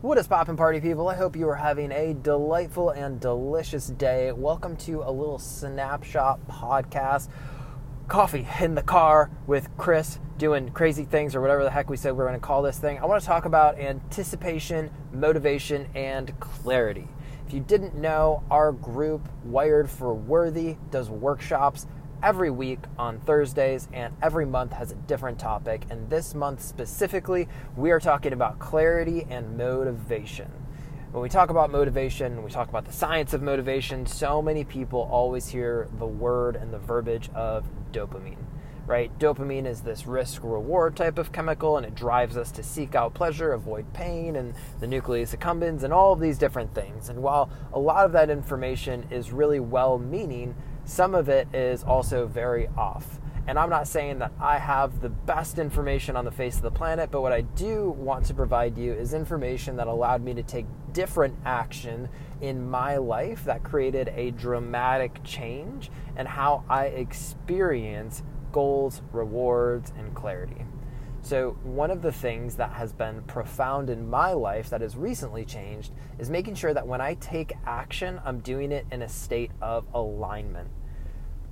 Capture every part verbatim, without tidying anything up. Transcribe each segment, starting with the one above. What is poppin' party people? I hope you are having a delightful and delicious day. Welcome to a little snapshot podcast. Coffee in the car with Chris doing crazy things or whatever the heck we said we we're going to call this thing. I want to talk about anticipation, motivation, and clarity. If you didn't know, our group, Wired for Worthy, does workshops every week on Thursdays, and every month has a different topic. And this month specifically, we are talking about clarity and motivation. When we talk about motivation, we talk about the science of motivation. So many people always hear the word and the verbiage of dopamine, right? Dopamine is this risk-reward type of chemical, and it drives us to seek out pleasure, avoid pain, and the nucleus accumbens, and all of these different things. And while a lot of that information is really well-meaning, some of it is also very off. And I'm not saying that I have the best information on the face of the planet, but what I do want to provide you is information that allowed me to take different action in my life that created a dramatic change in how I experience goals, rewards, and clarity. So one of the things that has been profound in my life that has recently changed is making sure that when I take action, I'm doing it in a state of alignment.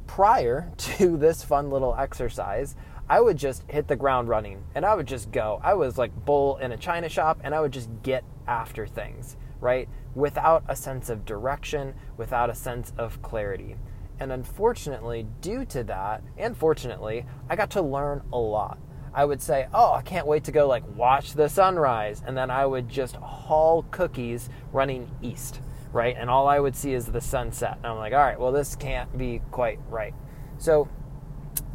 Prior to this fun little exercise, I would just hit the ground running and I would just go. I was like bull in a china shop and I would just get after things, right? Without a sense of direction, without a sense of clarity. And unfortunately, due to that, and fortunately, I got to learn a lot. I would say, oh, I can't wait to go like watch the sunrise. And then I would just haul cookies running east, right? And all I would see is the sunset. And I'm like, all right, well, this can't be quite right. So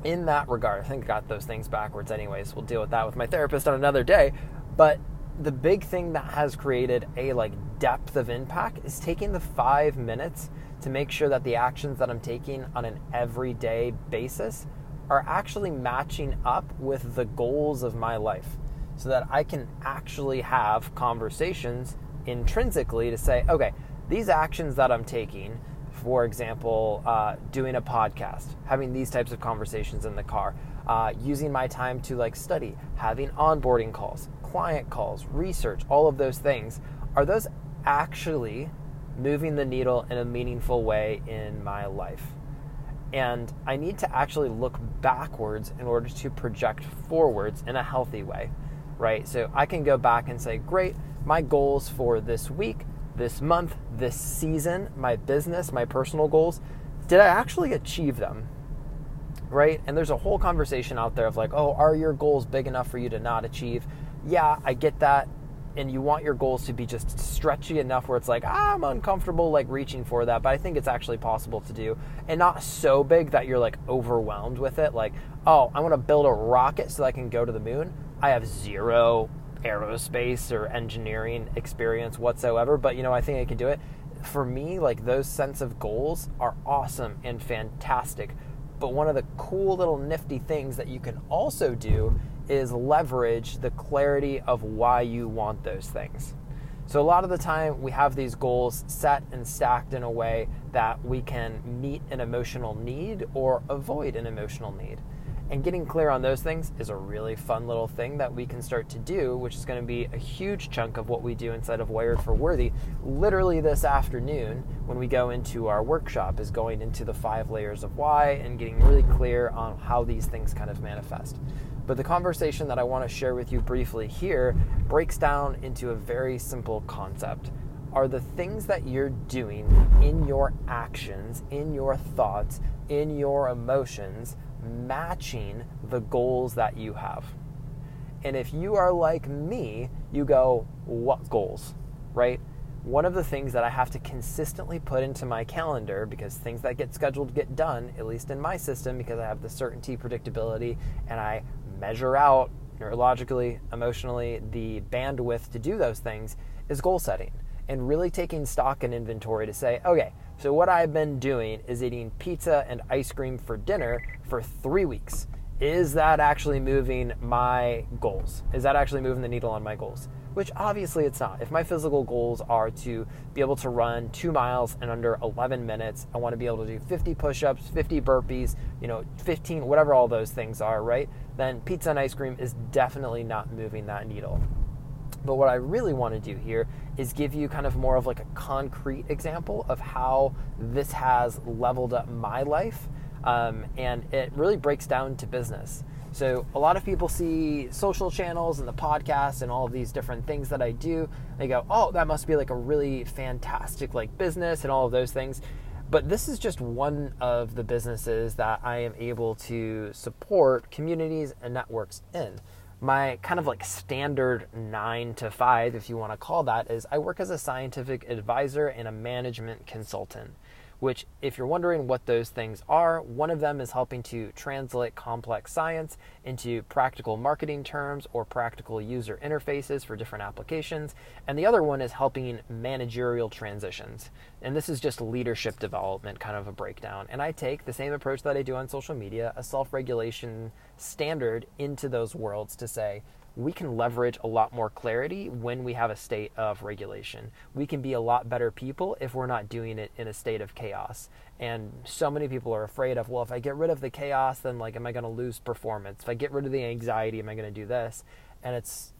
in that regard, I think I got those things backwards anyways. We'll deal with that with my therapist on another day. But the big thing that has created a like depth of impact is taking the five minutes to make sure that the actions that I'm taking on an everyday basis are actually matching up with the goals of my life so that I can actually have conversations intrinsically to say, okay, these actions that I'm taking, for example, uh, doing a podcast, having these types of conversations in the car, uh, using my time to like study, having onboarding calls, client calls, research, all of those things, are those actually moving the needle in a meaningful way in my life? And I need to actually look backwards in order to project forwards in a healthy way, right? So I can go back and say, great, my goals for this week, this month, this season, my business, my personal goals, did I actually achieve them, right? And there's a whole conversation out there of like, oh, are your goals big enough for you to not achieve? Yeah, I get that. And you want your goals to be just stretchy enough where it's like, ah, I'm uncomfortable like reaching for that, but I think it's actually possible to do, and not so big that you're like overwhelmed with it. Like, oh, I want to build a rocket so that I can go to the moon. I have zero aerospace or engineering experience whatsoever, but you know, I think I can do it. For me, like those sense of goals are awesome and fantastic. But one of the cool little nifty things that you can also do is leverage the clarity of why you want those things. So a lot of the time we have these goals set and stacked in a way that we can meet an emotional need or avoid an emotional need. And getting clear on those things is a really fun little thing that we can start to do, which is going to be a huge chunk of what we do inside of Wired for Worthy. Literally this afternoon, when we go into our workshop, is going into the five layers of why and getting really clear on how these things kind of manifest. But the conversation that I want to share with you briefly here breaks down into a very simple concept. Are the things that you're doing in your actions, in your thoughts, in your emotions, matching the goals that you have? And if you are like me, you go, what goals, right? One of the things that I have to consistently put into my calendar, because things that get scheduled get done, at least in my system, because I have the certainty, predictability, and I measure out neurologically, emotionally, the bandwidth to do those things, is goal setting and really taking stock and inventory to say, okay, so what I've been doing is eating pizza and ice cream for dinner for three weeks. Is that actually moving my goals? Is that actually moving the needle on my goals? Which obviously it's not. If my physical goals are to be able to run two miles in under eleven minutes, I want to be able to do fifty push-ups, fifty burpees, you know, fifteen, whatever all those things are, right? Then pizza and ice cream is definitely not moving that needle. But what I really want to do here is give you kind of more of like a concrete example of how this has leveled up my life. Um, and it really breaks down to business. So a lot of people see social channels and the podcast and all of these different things that I do. They go, oh, that must be like a really fantastic like business and all of those things. But this is just one of the businesses that I am able to support communities and networks in. My kind of like standard nine to five, if you want to call that, is I work as a scientific advisor and a management consultant, which if you're wondering what those things are, one of them is helping to translate complex science into practical marketing terms or practical user interfaces for different applications. And the other one is helping managerial transitions. And this is just leadership development, kind of a breakdown. And I take the same approach that I do on social media, a self-regulation standard into those worlds to say, we can leverage a lot more clarity when we have a state of regulation. We can be a lot better people if we're not doing it in a state of chaos. And so many people are afraid of, well, if I get rid of the chaos, then like, am I going to lose performance? If I get rid of the anxiety, am I going to do this? And it's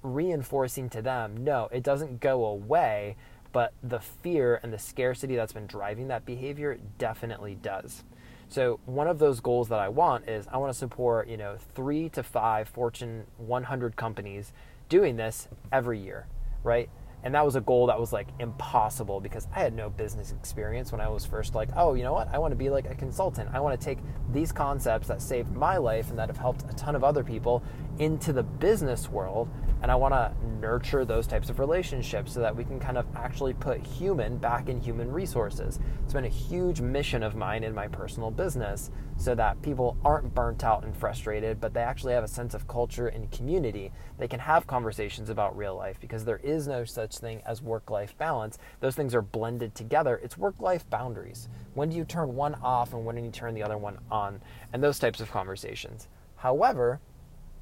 reinforcing to them, no, it doesn't go away, but the fear and the scarcity that's been driving that behavior definitely does. So one of those goals that I want is I want to support, you know, three to five Fortune one hundred companies doing this every year, right? And that was a goal that was like impossible because I had no business experience when I was first like, oh, you know what? I want to be like a consultant. I want to take these concepts that saved my life and that have helped a ton of other people into the business world. And I want to nurture those types of relationships so that we can kind of actually put human back in human resources. It's been a huge mission of mine in my personal business so that people aren't burnt out and frustrated, but they actually have a sense of culture and community. They can have conversations about real life because there is no such thing as work-life balance. Those things are blended together. It's work-life boundaries. When do you turn one off and when do you turn the other one on? And those types of conversations. However,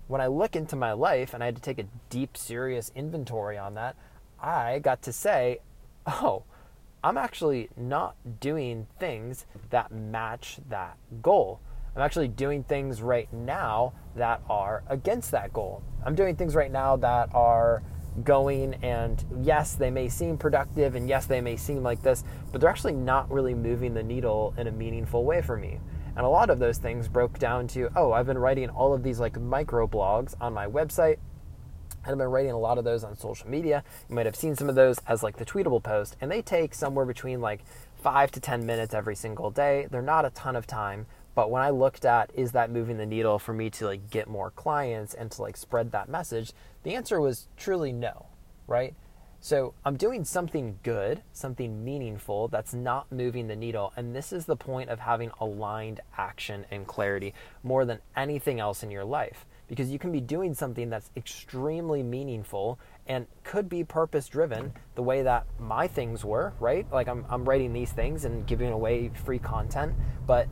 when I look into my life and I had to take a deep, serious inventory on that, I got to say, oh, I'm actually not doing things that match that goal. I'm actually doing things right now that are against that goal. I'm doing things right now that are going, and yes, they may seem productive and yes, they may seem like this, but they're actually not really moving the needle in a meaningful way for me. And a lot of those things broke down to, oh, I've been writing all of these like micro blogs on my website, and I've been writing a lot of those on social media. You might have seen some of those as like the tweetable post, and they take somewhere between like five to ten minutes every single day. They're not a ton of time. But when I looked at, is that moving the needle for me to like get more clients and to like spread that message? The answer was truly no, right? So I'm doing something good, something meaningful that's not moving the needle. And this is the point of having aligned action and clarity more than anything else in your life, because you can be doing something that's extremely meaningful and could be purpose driven the way that my things were, right? Like I'm, I'm writing these things and giving away free content, but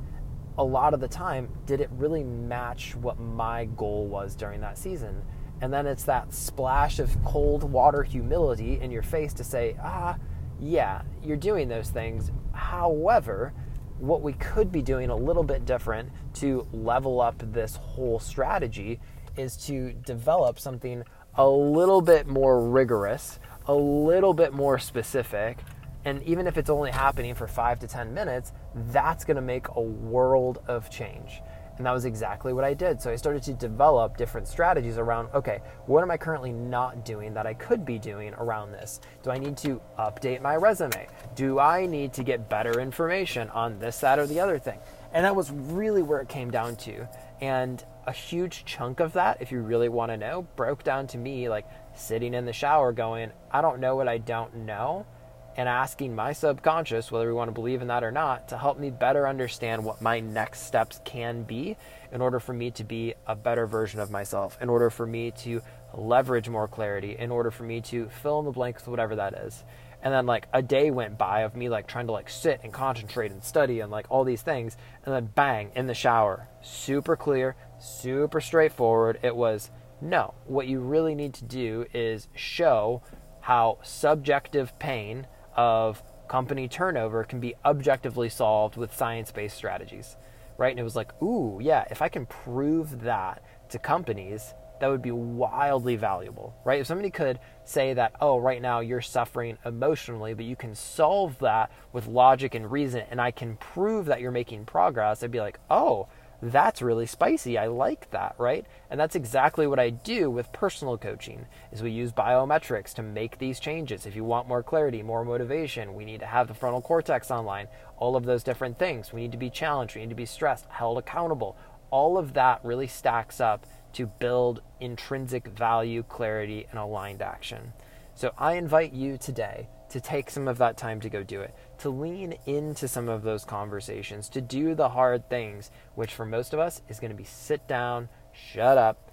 a lot of the time, did it really match what my goal was during that season? And then it's that splash of cold water humility in your face to say, ah, yeah, you're doing those things. However, what we could be doing a little bit different to level up this whole strategy is to develop something a little bit more rigorous, a little bit more specific. And even if it's only happening for five to ten minutes, that's going to make a world of change. And that was exactly what I did. So I started to develop different strategies around, okay, what am I currently not doing that I could be doing around this? Do I need to update my resume? Do I need to get better information on this, that, or the other thing? And that was really where it came down to. And a huge chunk of that, if you really want to know, broke down to me like sitting in the shower going, I don't know what I don't know, and asking my subconscious, whether we want to believe in that or not, to help me better understand what my next steps can be in order for me to be a better version of myself, in order for me to leverage more clarity, in order for me to fill in the blanks, whatever that is. And then like a day went by of me like trying to like sit and concentrate and study and like all these things. And then bang, in the shower, super clear, super straightforward. It was, no, what you really need to do is show how subjective pain of company turnover can be objectively solved with science-based strategies, right? And it was like, ooh, yeah, if I can prove that to companies, that would be wildly valuable, right? If somebody could say that, oh, right now you're suffering emotionally, but you can solve that with logic and reason, and I can prove that you're making progress, I'd be like, oh, that's really spicy. I like that, right? And that's exactly what I do with personal coaching, is we use biometrics to make these changes. If you want more clarity, more motivation, we need to have the frontal cortex online, all of those different things. We need to be challenged. We need to be stressed, held accountable. All of that really stacks up to build intrinsic value, clarity, and aligned action. So I invite you today to take some of that time to go do it, to lean into some of those conversations, to do the hard things, which for most of us is going to be sit down, shut up,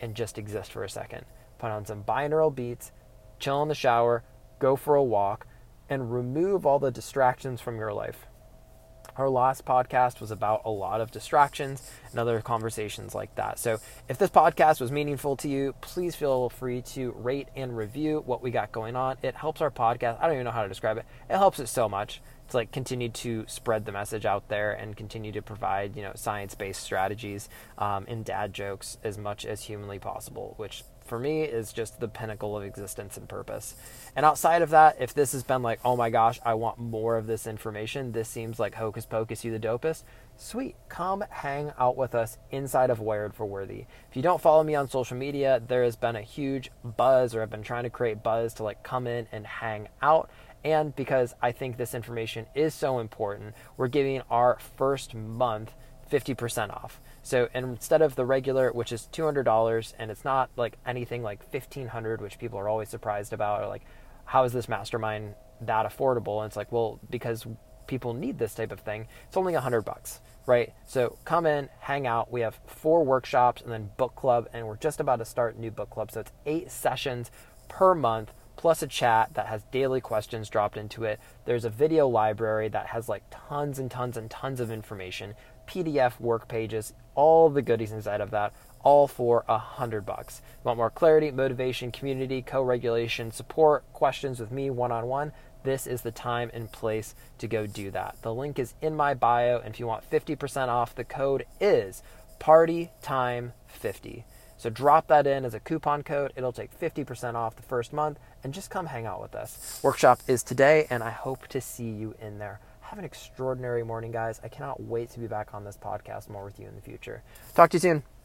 and just exist for a second. Put on some binaural beats, chill in the shower, go for a walk, and remove all the distractions from your life. Our last podcast was about a lot of distractions and other conversations like that. So if this podcast was meaningful to you, please feel free to rate and review what we got going on. It helps our podcast. I don't even know how to describe it. It helps it so much to like continue to spread the message out there and continue to provide, you know, science-based strategies um, and dad jokes as much as humanly possible, which for me is just the pinnacle of existence and purpose. And outside of that, if this has been like, oh my gosh, I want more of this information, this seems like hocus pocus, you the dopest, sweet, come hang out with us inside of Wired for Worthy. If you don't follow me on social media, there has been a huge buzz, or I've been trying to create buzz to like come in and hang out. And because I think this information is so important, we're giving our first month fifty percent off. So instead of the regular, which is two hundred dollars, and it's not like anything like fifteen hundred dollars, which people are always surprised about, or like, how is this mastermind that affordable? And it's like, well, because people need this type of thing, it's only a hundred bucks, right? So come in, hang out. We have four workshops and then book club, and we're just about to start new book club. So it's eight sessions per month, plus a chat that has daily questions dropped into it. There's a video library that has like tons and tons and tons of information, P D F work pages, all the goodies inside of that, all for a hundred bucks. Want more clarity, motivation, community, co-regulation, support, questions with me one-on-one? This is the time and place to go do that. The link is in my bio, and if you want fifty percent off, the code is party time fifty. So drop that in as a coupon code. It'll take fifty percent off the first month, and just come hang out with us. Workshop is today, and I hope to see you in there. Have an extraordinary morning, guys. I cannot wait to be back on this podcast more with you in the future. Talk to you soon.